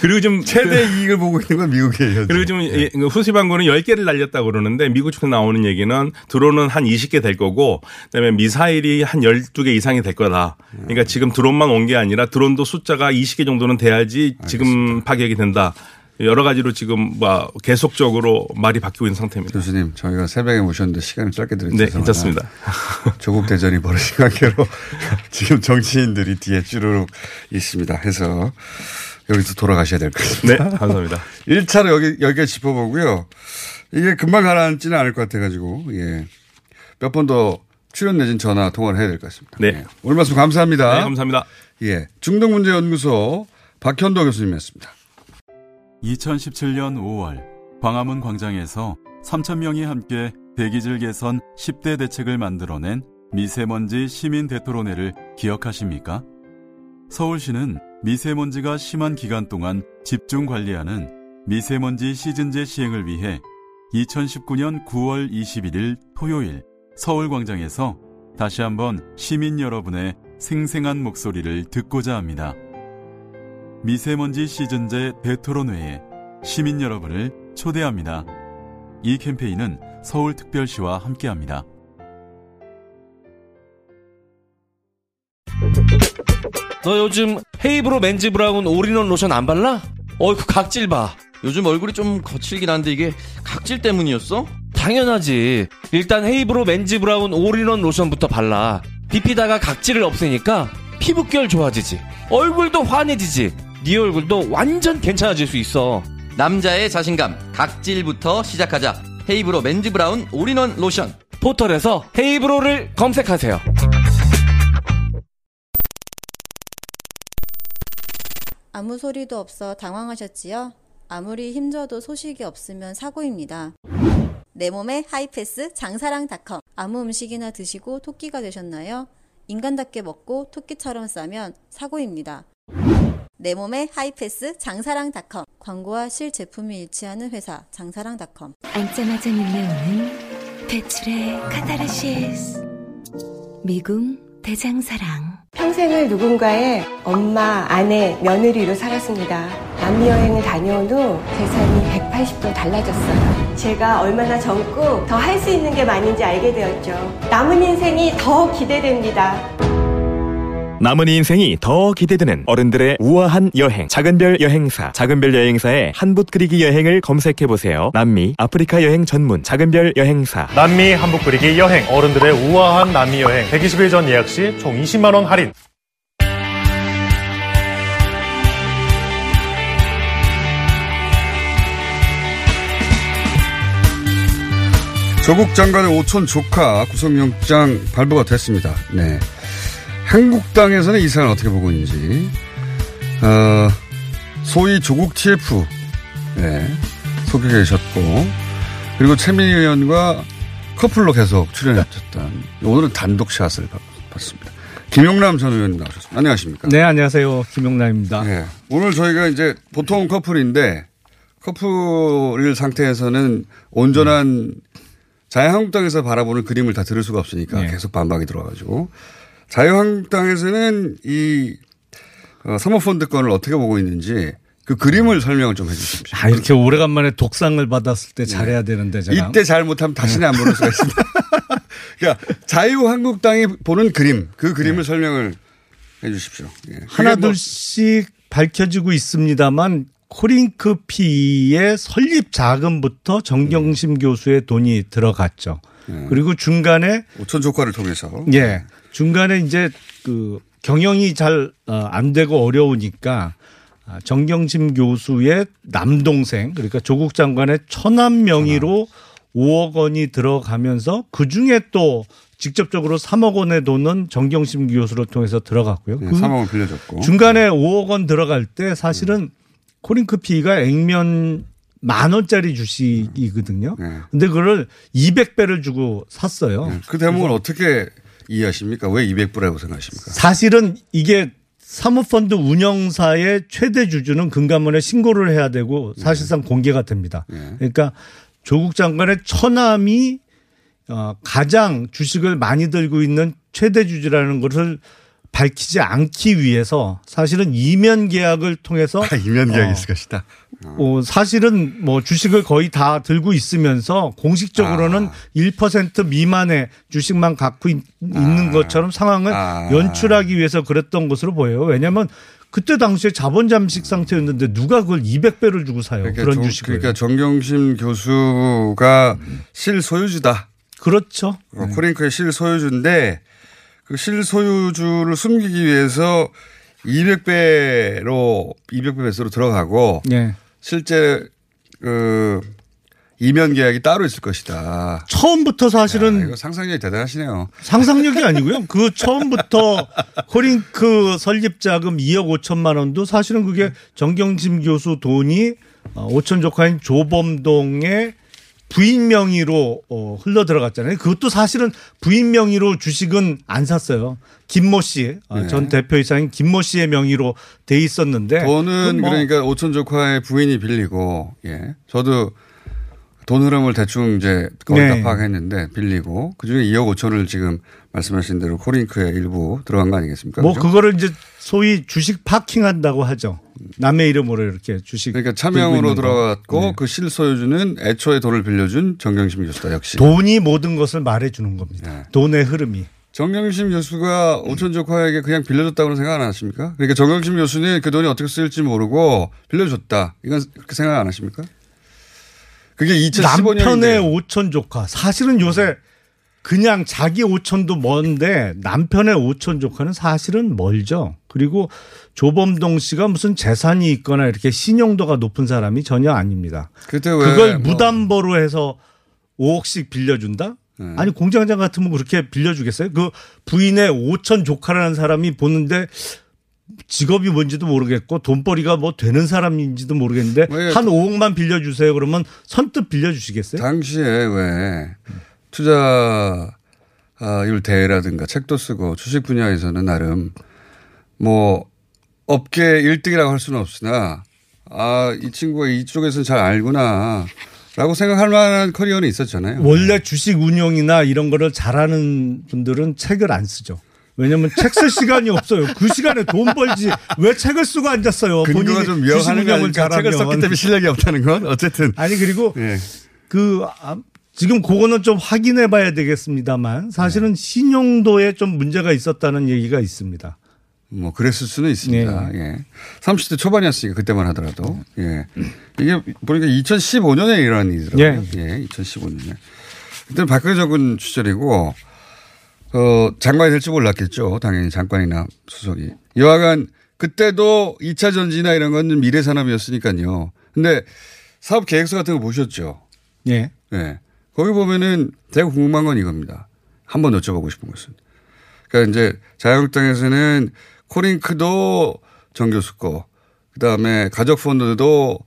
그리고 좀 최대 이익을 보고 있는 건 미국이에요. 그리고 좀 후시방군은 10개를 날렸다고 그러는데 미국 측에서 나오는 얘기는 드론은 한 20개 될 거고 그다음에 미사일이 한 12개 이상이 될 거다. 그러니까 지금 드론만 온 게 아니라 드론도 숫자가 20개 정도는 돼야지 지금 알겠습니다. 파격이 된다. 여러 가지로 지금 막 계속적으로 말이 바뀌고 있는 상태입니다. 교수님, 저희가 새벽에 모셨는데 시간을 짧게 드렸습니다. 네, 괜찮습니다. 조국 대전이 벌어진 관계로 지금 정치인들이 뒤에 쭈르륵 있습니다. 해서 여기서 돌아가셔야 될 것 같습니다. 네, 감사합니다. 1차로 여기까지 짚어보고요. 이게 금방 가라앉지는 않을 것 같아가지고, 예. 몇 번 더 출연 내진 전화 통화를 해야 될 것 같습니다. 네. 예. 오늘 말씀 감사합니다. 네, 감사합니다. 예. 중동문제연구소 박현도 교수님이었습니다. 2017년 5월 광화문 광장에서 3,000명이 함께 대기질 개선 10대 대책을 만들어낸 미세먼지 시민 대토론회를 기억하십니까? 서울시는 미세먼지가 심한 기간 동안 집중 관리하는 미세먼지 시즌제 시행을 위해 2019년 9월 21일 토요일 서울광장에서 다시 한번 시민 여러분의 생생한 목소리를 듣고자 합니다. 미세먼지 시즌제 대토론회에 시민 여러분을 초대합니다. 이 캠페인은 서울특별시와 함께합니다. 너 요즘 헤이브로 맨즈 브라운 올인원 로션 안 발라? 그 각질 봐. 요즘 얼굴이 좀 거칠긴 한데 이게 각질 때문이었어? 당연하지. 일단 헤이브로 맨즈 브라운 올인원 로션부터 발라. 비피다가 각질을 없애니까 피부결 좋아지지. 얼굴도 환해지지. 네 얼굴도 완전 괜찮아질 수 있어. 남자의 자신감, 각질부터 시작하자. 헤이브로 맨즈 브라운 올인원 로션. 포털에서 헤이브로를 검색하세요. 아무 소리도 없어 당황하셨지요? 아무리 힘줘도 소식이 없으면 사고입니다. 내 몸의 하이패스 장사랑닷컴. 아무 음식이나 드시고 토끼가 되셨나요? 인간답게 먹고 토끼처럼 싸면 사고입니다. 내 몸의 하이패스 장사랑닷컴. 광고와 실제품이 일치하는 회사 장사랑닷컴. 앉자마자 밀려오는 배출의 카타르시스. 미궁 대장사랑. 평생을 누군가의 엄마, 아내, 며느리로 살았습니다. 남미여행을 다녀온 후 재산이 180도 달라졌어요. 제가 얼마나 젊고 더 할 수 있는 게 많은지 알게 되었죠. 남은 인생이 더 기대됩니다. 남은 인생이 더 기대되는 어른들의 우아한 여행. 작은별 여행사. 작은별 여행사의 한붓 그리기 여행을 검색해보세요. 남미 아프리카 여행 전문 작은별 여행사. 남미 한붓 그리기 여행. 어른들의 우아한 남미 여행. 120일 전 예약 시 총 20만원 할인. 조국 장관의 오촌 조카 구속영장 발부가 됐습니다. 네. 한국당에서는 이 사안을 어떻게 보고 있는지, 소위 조국 TF, 네, 소개해 계셨고, 그리고 최민희 의원과 커플로 계속 출연해 주셨던, 오늘은 단독샷을 봤습니다. 김용남 전 의원님 나오셨습니다. 안녕하십니까. 네, 안녕하세요. 김용남입니다. 네, 오늘 저희가 이제 보통 커플인데, 커플일 상태에서는 온전한 자유한국당에서 바라보는 그림을 다 들을 수가 없으니까 네. 계속 반박이 들어와가지고, 자유한국당에서는 이 사모펀드 건을 어떻게 보고 있는지 그 그림을 설명을 좀 해 주십시오. 이렇게 오래간만에 독상을 받았을 때 잘해야 되는데 제가. 이때 잘못하면 다시는 안 보는 수가 있습니다. 그러니까 자유한국당이 보는 그림, 그 그림을 설명을 해 주십시오. 예. 하나둘씩 밝혀지고 있습니다만 코링크 PE의 설립 자금부터 정경심 교수의 돈이 들어갔죠. 그리고 중간에 오천 조과를 통해서 예 중간에 이제 그 경영이 잘 안 되고 어려우니까 정경심 교수의 남동생 그러니까 조국 장관의 처남 명의로 5억 원이 들어가면서 그 중에 또 직접적으로 3억 원의 돈은 정경심 교수를 통해서 들어갔고요. 네, 그 3억 원 빌려줬고 중간에 5억 원 들어갈 때 사실은 코링크 PE가 액면 10,000원짜리 주식이거든요. 근데 그걸 200배를 주고 샀어요. 네, 그 대목을 어떻게 이해하십니까? 왜 200배라고 생각하십니까? 사실은 이게 사모펀드 운영사의 최대 주주는 금감원에 신고를 해야 되고 사실상 공개가 됩니다. 그러니까 조국 장관의 처남이 가장 주식을 많이 들고 있는 최대 주주라는 것을 밝히지 않기 위해서 사실은 이면 계약을 통해서 이면 계약이 있을 것이다. 사실은 뭐 주식을 거의 다 들고 있으면서 공식적으로는 1% 미만의 주식만 갖고 있는 것처럼 상황을 연출하기 위해서 그랬던 것으로 보여요. 왜냐하면 그때 당시에 자본 잠식 상태였는데 누가 그걸 200배를 주고 사요. 그러니까 그런 주식을. 그러니까 정경심 교수가 실소유주다. 그렇죠. 코링크의 실소유주인데 그 실소유주를 숨기기 위해서 200배 배수로 들어가고 네. 실제 그 이면 계약이 따로 있을 것이다. 처음부터 사실은. 이거 상상력이 대단하시네요. 상상력이 아니고요. 그 처음부터 코링크 설립자금 2억 5천만 원도 사실은 그게 정경심 교수 돈이 오촌 조카인 조범동의 부인 명의로 흘러 들어갔잖아요. 그것도 사실은 부인 명의로 주식은 안 샀어요. 김모 씨, 전 대표이사인 김모 씨의 명의로 돼 있었는데. 돈은 뭐 그러니까 오촌 조카의 부인이 빌리고, 예. 저도 돈 흐름을 대충 이제 거의 다 파악했는데 빌리고 그중에 2억 5천을 지금 말씀하신 대로 코링크에 일부 들어간 거 아니겠습니까? 뭐 그렇죠? 그거를 이제 소위 주식 파킹한다고 하죠. 남의 이름으로 이렇게 주식. 그러니까 차명으로 들어갔고 네. 그 실소유주는 애초에 돈을 빌려준 정경심 교수다 역시. 돈이 모든 것을 말해주는 겁니다. 네. 돈의 흐름이. 정경심 교수가 오촌 조카에게 그냥 빌려줬다고는 생각 안 하십니까? 그러니까 정경심 교수는 그 돈이 어떻게 쓰일지 모르고 빌려줬다. 이건 그렇게 생각 안 하십니까? 그게 2015년인데. 남편의 오촌 조카. 사실은 요새 그냥 자기 오촌도 먼데 남편의 오촌 조카는 사실은 멀죠. 그리고 조범동 씨가 무슨 재산이 있거나 이렇게 신용도가 높은 사람이 전혀 아닙니다. 그때 왜 그걸 무담보로 해서 5억씩 빌려준다? 아니 공장장 같으면 그렇게 빌려주겠어요? 그 부인의 오촌 조카라는 사람이 보는데 직업이 뭔지도 모르겠고 돈벌이가 뭐 되는 사람인지도 모르겠는데 한 5억만 빌려주세요. 그러면 선뜻 빌려주시겠어요? 당시에 왜 투자율 대회라든가 책도 쓰고 주식 분야에서는 나름 뭐 업계 1등이라고 할 수는 없으나 이 친구가 이쪽에서는 잘 알구나. 라고 생각할 만한 커리어는 있었잖아요. 원래 주식 운용이나 이런 거를 잘하는 분들은 책을 안 쓰죠. 왜냐하면 책 쓸 시간이 없어요. 그 시간에 돈 벌지 왜 책을 쓰고 앉았어요. 본인이 좀 주식 운영을 잘하면. 책을 썼기 때문에 실력이 없다는 건 어쨌든. 아니 그리고 네. 지금 그거는 좀 확인해 봐야 되겠습니다만 사실은 신용도에 좀 문제가 있었다는 얘기가 있습니다. 뭐 그랬을 수는 있습니다. 네. 예. 30대 초반이었으니까 그때만 하더라도. 예. 이게 보니까 2015년에 일어난 일이더라고요. 네. 예. 2015년에. 그때는 박근혜 정권 시절이고 장관이 될지 몰랐겠죠. 당연히 장관이나 수석이. 여하간 그때도 2차 전지나 이런 건 미래 산업이었으니까요. 근데 사업 계획서 같은 거 보셨죠? 예. 예. 거기 보면은 제가 궁금한 건 이겁니다. 한번 여쭤보고 싶은 것은. 그러니까 이제 자유한국당에서는 코링크도 정 교수 거, 그 다음에 가족 펀드도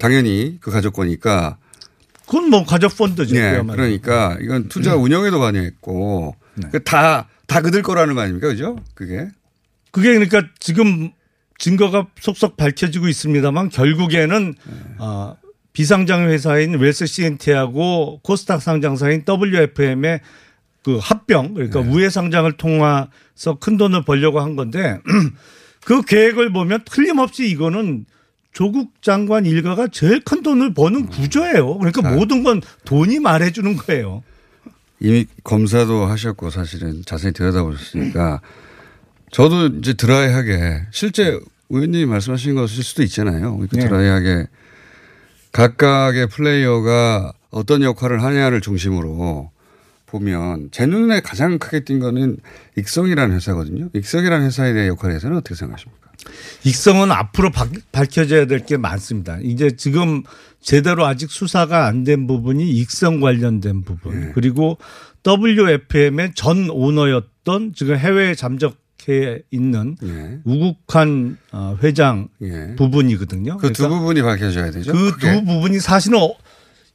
당연히 그 가족 거니까. 그건 뭐 가족 펀드죠. 네. 그러니까 이건 투자 운영에도 관여했고. 네. 다 그들 거라는 거 아닙니까? 그죠? 그게 그러니까 지금 증거가 속속 밝혀지고 있습니다만 결국에는 비상장 회사인 웰스 CNT하고 코스닥 상장사인 WFM의 그 합병, 그러니까 우회 상장을 통해서 큰 돈을 벌려고 한 건데 그 계획을 보면 틀림없이 이거는 조국 장관 일가가 제일 큰 돈을 버는 구조예요. 그러니까 모든 건 돈이 말해주는 거예요. 이미 검사도 하셨고 사실은 자세히 들여다보셨으니까 저도 이제 드라이하게 실제 의원님이 말씀하신 것일 수도 있잖아요. 그러니까 드라이하게 각각의 플레이어가 어떤 역할을 하냐를 중심으로 보면 제 눈에 가장 크게 띈 거는 익성이라는 회사거든요. 익성이라는 회사에 대한 역할에 대해서는 어떻게 생각하십니까? 익성은 앞으로 밝혀져야 될 게 많습니다. 이제 지금 제대로 아직 수사가 안 된 부분이 익성 관련된 부분. 네. 그리고 WFM의 전 오너였던 지금 해외에 잠적해 있는 우국한 회장 부분이거든요. 그 두 부분이 밝혀져야 되죠. 그 두 부분이 사실은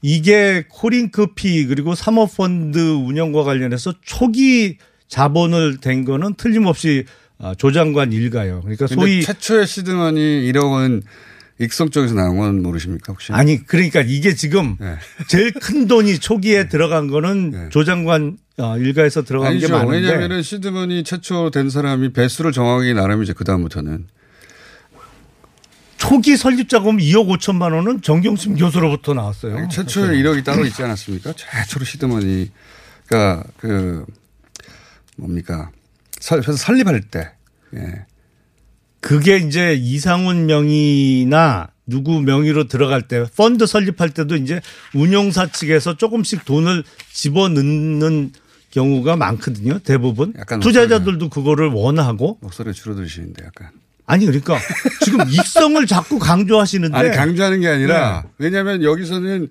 이게 코링크피 그리고 사모펀드 운영과 관련해서 초기 자본을 댄 거는 틀림없이 조 장관 일가요. 그러니까 소위 최초의 시드머니 1억은 익성 쪽에서 나온 건 모르십니까 혹시? 아니 그러니까 이게 지금 네. 제일 큰 돈이 초기에 네. 들어간 거는 네. 조 장관 일가에서 들어간 아니죠. 게 많은데. 왜냐하면 시드머니 최초 된 사람이 배수를 정하기 나름이죠. 그다음부터는. 초기 설립 자금 2억 5천만 원은 정경심 교수로부터 나왔어요. 아니, 최초의 1억이 따로 있지 않았습니까? 최초로 시드머니. 그러니까 그 뭡니까? 그래서 설립할 때. 예. 그게 이제 이상훈 명의나 누구 명의로 들어갈 때 펀드 설립할 때도 이제 운용사 측에서 조금씩 돈을 집어넣는 경우가 많거든요. 대부분. 투자자들도 그거를 원하고. 목소리 줄어드시는데 약간. 아니 그러니까 지금 익성을 자꾸 강조하시는데. 아니 강조하는 게 아니라 네. 왜냐하면 여기서는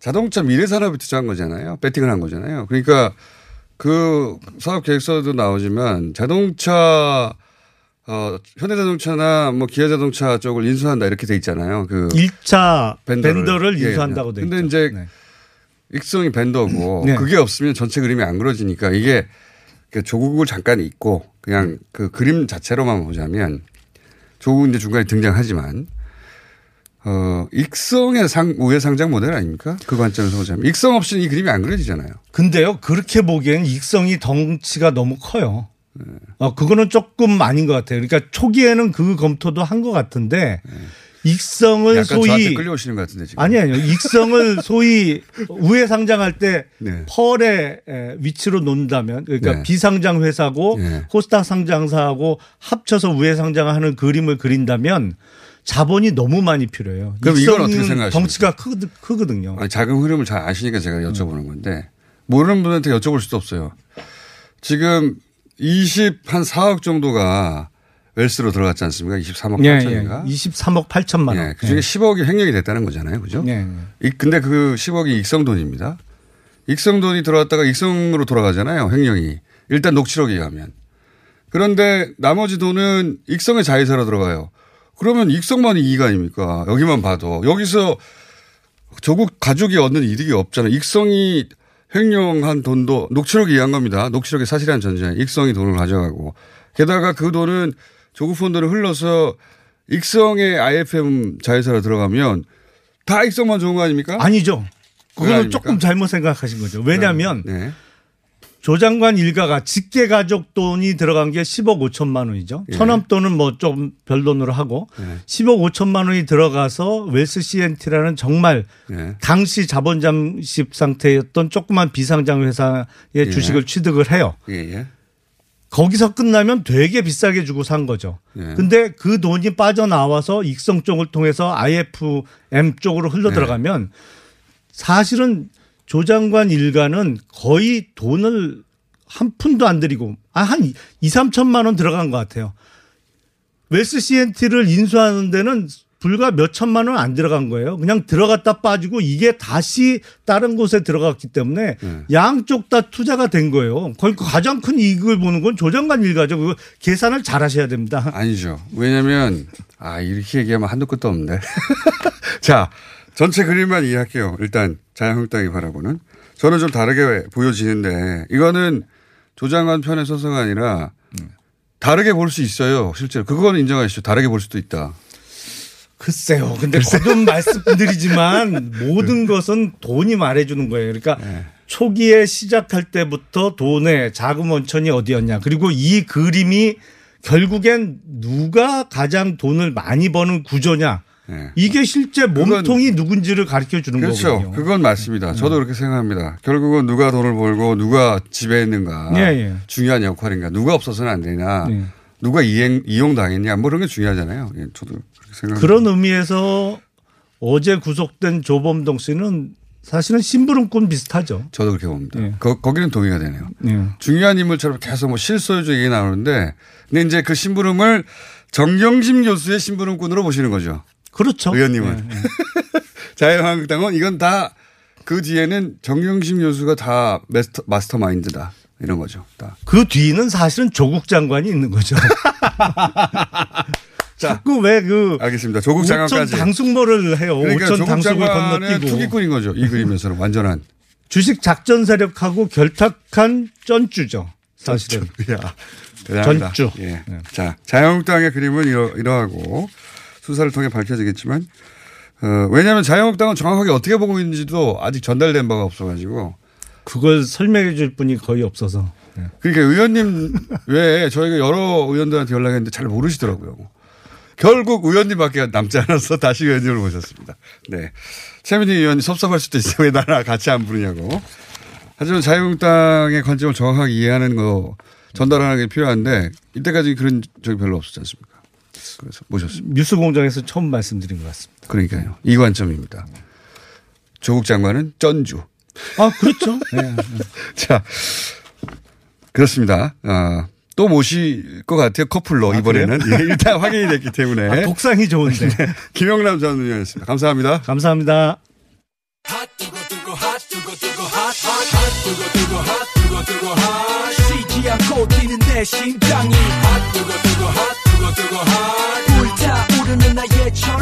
자동차 미래산업에 투자한 거잖아요. 배팅을 한 거잖아요. 그러니까 그 사업계획서도 나오지만 자동차 현대자동차나 뭐 기아자동차 쪽을 인수한다 이렇게 돼 있잖아요. 그 1차 벤더를 인수한다고 돼 있죠. 근데 이제 네. 익성이 벤더고 네. 그게 없으면 전체 그림이 안 그려지니까 이게 조국을 잠깐 잊고 그냥 그 그림 자체로만 보자면 조국은 이제 중간에 등장하지만 익성의 우회상장 모델 아닙니까? 그 관점에서 보자면 익성 없이는 이 그림이 안 그려지잖아요. 근데요 그렇게 보기엔 익성이 덩치가 너무 커요. 그거는 조금 아닌 것 같아요. 그러니까 초기에는 그 검토도 한 것 같은데 익성을 약간 소위 저한테 끌려오시는 것 같은데 지금 아니에요. 익성을 소위 우회 상장할 때 네. 펄의 위치로 논다면 그러니까 네. 비상장 회사고 네. 코스닥 상장사하고 합쳐서 우회 상장하는 그림을 그린다면 자본이 너무 많이 필요해요. 그럼 이건 어떻게 생각하십니까? 덩치가 크거든요. 아니, 자금 흐름을 잘 아시니까 제가 여쭤보는 건데 모르는 분한테 여쭤볼 수도 없어요. 지금 24억 정도가 웰스로 들어갔지 않습니까? 23억 예, 8천인가? 예, 23억 8천만 원. 예, 그중에 예. 10억이 횡령이 됐다는 거잖아요. 그죠? 예, 예. 근데 그 10억이 익성돈입니다. 익성돈이 들어갔다가 익성으로 돌아가잖아요. 횡령이. 일단 녹취록에 의하면. 그런데 나머지 돈은 익성의 자회사로 들어가요. 그러면 익성만이 이익 아닙니까? 여기만 봐도. 여기서 조국 가족이 얻는 이득이 없잖아요. 익성이 횡령한 돈도 녹취록에 의한 겁니다. 녹취록에 사실한 전제. 익성이 돈을 가져가고. 게다가 그 돈은 조국 펀드를 흘러서 익성의 IFM 자회사로 들어가면 다 익성만 좋은 거 아닙니까? 아니죠. 그거는 조금 잘못 생각하신 거죠. 왜냐하면 네. 조 장관 일가가 직계 가족 돈이 들어간 게 10억 5천만 원이죠. 예. 천암 돈은 뭐 좀 별돈으로 하고 예. 10억 5천만 원이 들어가서 웰스 CNT라는 정말 예. 당시 자본 잠식 상태였던 조그만 비상장 회사의 예. 주식을 취득을 해요. 예예. 거기서 끝나면 되게 비싸게 주고 산 거죠. 예. 근데 그 돈이 빠져나와서 익성 쪽을 통해서 IFM 쪽으로 흘러들어가면 예. 사실은 조 장관 일가는 거의 돈을 한 푼도 안 들이고 한 2, 3천만 원 들어간 것 같아요. 웰스 CNT를 인수하는 데는 불과 몇 천만 원 안 들어간 거예요. 그냥 들어갔다 빠지고 이게 다시 다른 곳에 들어갔기 때문에 양쪽 다 투자가 된 거예요. 거의 가장 큰 이익을 보는 건 조 장관 일가죠. 그거 계산을 잘 하셔야 됩니다. 아니죠. 왜냐하면 이렇게 얘기하면 한도 끝도 없는데. 자, 전체 그림만 이해할게요. 일단 자유한국당이 바라보는. 저는 좀 다르게 보여지는데 이거는 조 장관 편에 서서가 아니라 다르게 볼 수 있어요. 실제로. 그건 인정하시죠. 다르게 볼 수도 있다. 글쎄요. 근데 거듭 말씀드리지만 모든 것은 돈이 말해주는 거예요. 그러니까 네. 초기에 시작할 때부터 돈의 자금 원천이 어디였냐. 그리고 이 그림이 결국엔 누가 가장 돈을 많이 버는 구조냐. 네. 이게 실제 몸통이 누군지를 가르쳐 주는 그렇죠. 거거든요. 그렇죠. 그건 맞습니다. 저도 그렇게 생각합니다. 결국은 누가 돈을 벌고 누가 집에 있는가. 네, 네. 중요한 역할인가. 누가 없어서는 안 되냐. 네. 누가 이용당했냐 뭐 그런 게 중요하잖아요. 예, 저도 그렇게 생각합니다. 그런 의미에서 어제 구속된 조범동 씨는 사실은 심부름꾼 비슷하죠. 저도 그렇게 봅니다. 예. 거기는 동의가 되네요. 예. 중요한 인물처럼 계속 뭐 실소유주 얘기 나오는데 근데 이제 그 심부름을 정경심 교수의 심부름꾼으로 보시는 거죠. 그렇죠. 의원님은. 예, 예. 자유한국당은 이건 다 그 뒤에는 정경심 교수가 다 마스터마인드다. 이런 거죠. 딱. 그 뒤는 사실은 조국 장관이 있는 거죠. 자꾸 왜 알겠습니다. 조국 장관까지. 5천 당숙모를 해요. 그러니까 5천 당숙을 건너뛰고. 투기꾼인 거죠. 이 그림에서는 완전한. 주식 작전 세력하고 결탁한 쩐주죠. 사실은. 전주. 예. 자, 자유한국당의 그림은 이러하고 수사를 통해 밝혀지겠지만 왜냐하면 자유한국당은 정확하게 어떻게 보고 있는지도 아직 전달된 바가 없어가지고 그걸 설명해 줄 분이 거의 없어서. 네. 그러니까 의원님 외에 저희가 여러 의원들한테 연락했는데 잘 모르시더라고요. 결국 의원님밖에 남지 않아서 다시 의원님을 모셨습니다. 네, 최민희 의원이 섭섭할 수도 있어요. 왜 나랑 같이 안 부르냐고. 하지만 자유한국당의 관점을 정확하게 이해하는 거 전달하는 게 필요한데 이때까지 그런 적이 별로 없었지 않습니까? 그래서 모셨습니다. 뉴스 공장에서 처음 말씀드린 것 같습니다. 그러니까요. 이 관점입니다. 조국 장관은 쩐주. 아, 그렇죠. 네. 자, 그렇습니다. 또 모실 것 같아요. 커플로 이번에는. 예, 일단 확인이 됐기 때문에. 아, 독상이 좋은데. 네. 김용남 전 의원이었습니다. 감사합니다. 감사합니다.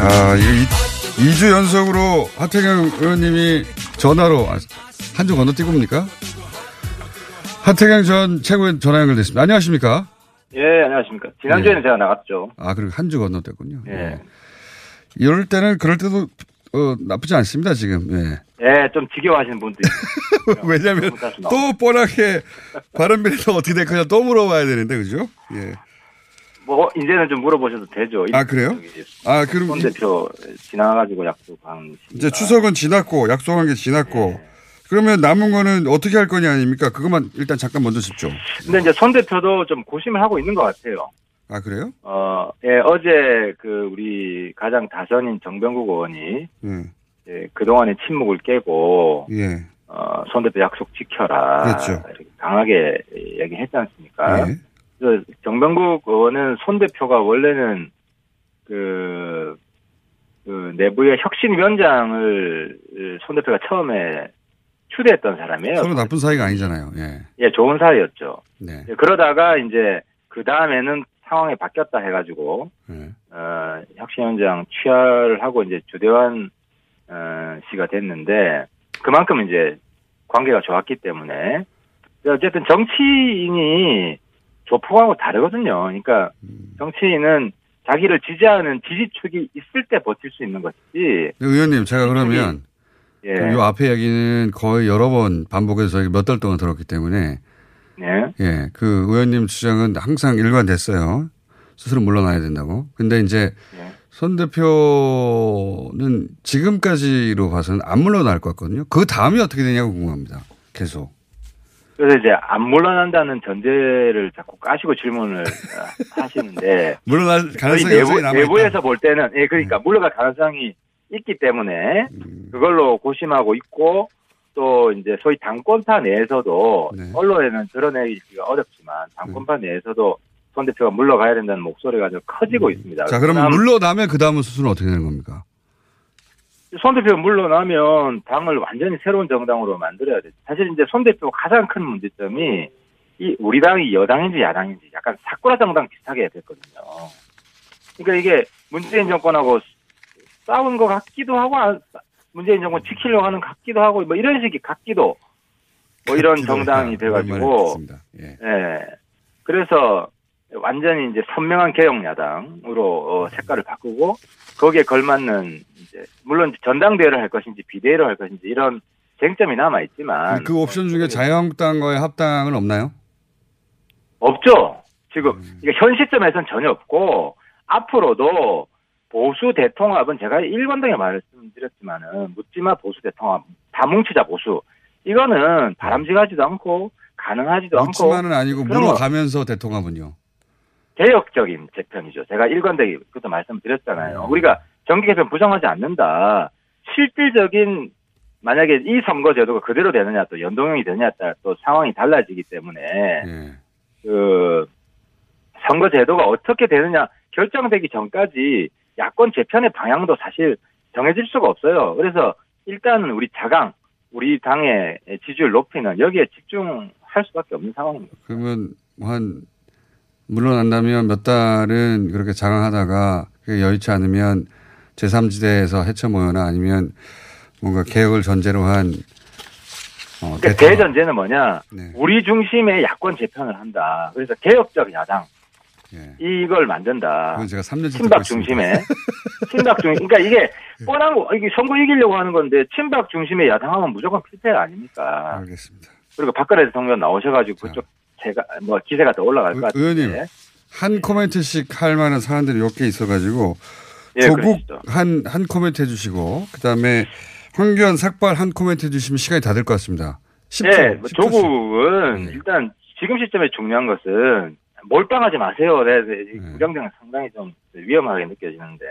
아, 이거 2주 연속으로 하태경 의원님이 전화로 한 주 건너뛰고 옵니까? 하태경 전 최고위원 전화 연결됐습니다. 안녕하십니까? 예, 안녕하십니까? 지난주에는 예. 제가 나갔죠. 아, 그리고 한 주 건너뛰었군요. 예. 네. 이럴 때는 그럴 때도 나쁘지 않습니다, 지금. 예. 예, 좀 지겨워하시는 분도 있어요. 왜냐면 또 뻔하게 바른미래도 어떻게 될 거냐 또 물어봐야 되는데, 그죠? 예. 뭐, 이제는 좀 물어보셔도 되죠. 아, 그래요? 아, 그럼. 손 대표 지나가지고 약속한. 이제 추석은 지났고, 약속한 게 지났고. 예. 그러면 남은 거는 어떻게 할 거냐 아닙니까? 그것만 일단 잠깐 먼저 짚죠. 근데 이제 손 대표도 좀 고심을 하고 있는 것 같아요. 아, 그래요? 예, 어제 그 우리 가장 다선인 정병국 의원이 예, 그동안의 침묵을 깨고 예. 손 대표 약속 지켜라. 그렇죠. 이렇게 강하게 얘기했지 않습니까? 예. 그래서 정병국 의원은 손 대표가 원래는 그 내부의 혁신위원장을 손 대표가 처음에 추대했던 사람이에요. 서로 나쁜 사이가 아니잖아요. 예, 좋은 사이였죠. 네. 그러다가 이제 그 다음에는 상황이 바뀌었다 해가지고 네. 혁신위원장 취하를 하고 이제 주대환 씨가 됐는데 그만큼 이제 관계가 좋았기 때문에 어쨌든 정치인이 조폭하고 다르거든요. 그러니까 정치인은 자기를 지지하는 지지축이 있을 때 버틸 수 있는 것이지. 의원님, 제가 그러면. 예. 이 앞에 이야기는 거의 여러 번 반복해서 몇 달 동안 들었기 때문에. 네. 예. 그 의원님 주장은 항상 일관됐어요. 스스로 물러나야 된다고. 근데 이제 예. 손 대표는 지금까지로 봐서는 안 물러날 것 같거든요. 그 다음이 어떻게 되냐고 궁금합니다. 계속. 그래서 이제 안 물러난다는 전제를 자꾸 까시고 질문을 하시는데. 물러날 가능성이 내부에서 볼 때는, 예, 그러니까 물러갈 가능성이 있기 때문에 그걸로 고심하고 있고 또 이제 소위 당권파 내에서도 네. 언론에는 드러내기가 어렵지만 당권파 내에서도 손 대표가 물러가야 된다는 목소리가 좀 커지고 있습니다. 자, 그러면 물러나면 그 다음 수순은 어떻게 되는 겁니까? 손 대표가 물러나면 당을 완전히 새로운 정당으로 만들어야 되죠. 사실 이제 손 대표 가장 큰 문제점이 이 우리 당이 여당인지 야당인지 약간 사쿠라 정당 비슷하게 됐거든요. 그러니까 이게 문재인 정권하고 싸운 것 같기도 하고, 문재인 정권 지키려고 하는 것 같기도 하고, 뭐 이런 식이 같기도, 뭐 이런 정당이 돼가지고, 예. 예. 그래서 완전히 이제 선명한 개혁야당으로 색깔을 바꾸고, 거기에 걸맞는, 이제, 물론 전당대회를 할 것인지 비대회를 할 것인지 이런 쟁점이 남아있지만. 그 옵션 중에 자유한국당과의 합당은 없나요? 없죠. 지금, 그러니까 현 시점에서는 전혀 없고, 앞으로도 보수 대통합은 제가 일관되게 말씀드렸지만은 묻지마 보수 대통합, 다 뭉치자 보수. 이거는 바람직하지도 않고 가능하지도 않고. 묻지마는 아니고 물어가면서 대통합은요. 개혁적인 재편이죠. 제가 일관되게 그것도 말씀드렸잖아요. 우리가 정기 개편 부정하지 않는다. 실질적인 만약에 이 선거 제도가 그대로 되느냐 또 연동형이 되느냐 따라 또 상황이 달라지기 때문에 네. 그 선거 제도가 어떻게 되느냐 결정되기 전까지. 야권 재편의 방향도 사실 정해질 수가 없어요. 그래서 일단은 우리 자강, 우리 당의 지지율 높이는 여기에 집중할 수밖에 없는 상황입니다. 그러면 물러난다면 몇 달은 그렇게 자강하다가 여의치 않으면 제3지대에서 헤쳐모여나 아니면 뭔가 개혁을 전제로 한 그러니까 대전제는 뭐냐. 네. 우리 중심의 야권 재편을 한다. 그래서 개혁적 야당. 예. 이걸 만든다. 그건 제가 3년째 친박 중심에 친박 중 그러니까 이게 뻔한 거 이게 선거 이기려고 하는 건데 친박 중심의 야당하면 무조건 필패가 아닙니까? 알겠습니다. 그리고 박근혜 대통령 나오셔가지고 자. 그쪽 제가 뭐 기세가 더 올라갈 것 같은데. 의원님 한 코멘트씩 할 만한 사안들이 몇 개 있어가지고 예, 조국 한 코멘트 해주시고 그다음에 황교안 삭발 한 코멘트 해주시면 시간이 다 될 것 같습니다. 10초, 네, 10초씩. 조국은 네. 일단 지금 시점에 중요한 것은 몰빵하지 마세요. 구경장 네. 상당히 좀 위험하게 느껴지는데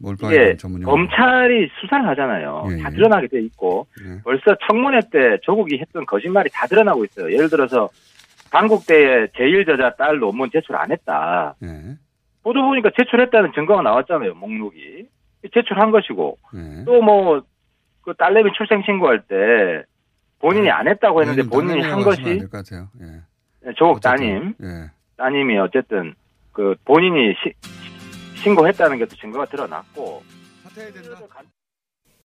이게 검찰이 수사를 하잖아요. 예, 다 드러나게 돼 있고 예. 벌써 청문회 때 조국이 했던 거짓말이 다 드러나고 있어요. 예를 들어서 당국대에 제1저자 딸 논문 제출 안 했다. 예. 보도 보니까 제출했다는 증거가 나왔잖아요. 목록이. 제출한 것이고 예. 또 뭐 그 딸내미 출생신고할 때 본인이 안 했다고 했는데 본인이 한 것이 예. 조국 어쨌든. 따님이 어쨌든 그 본인이 신고했다는 것도 증거가 드러났고.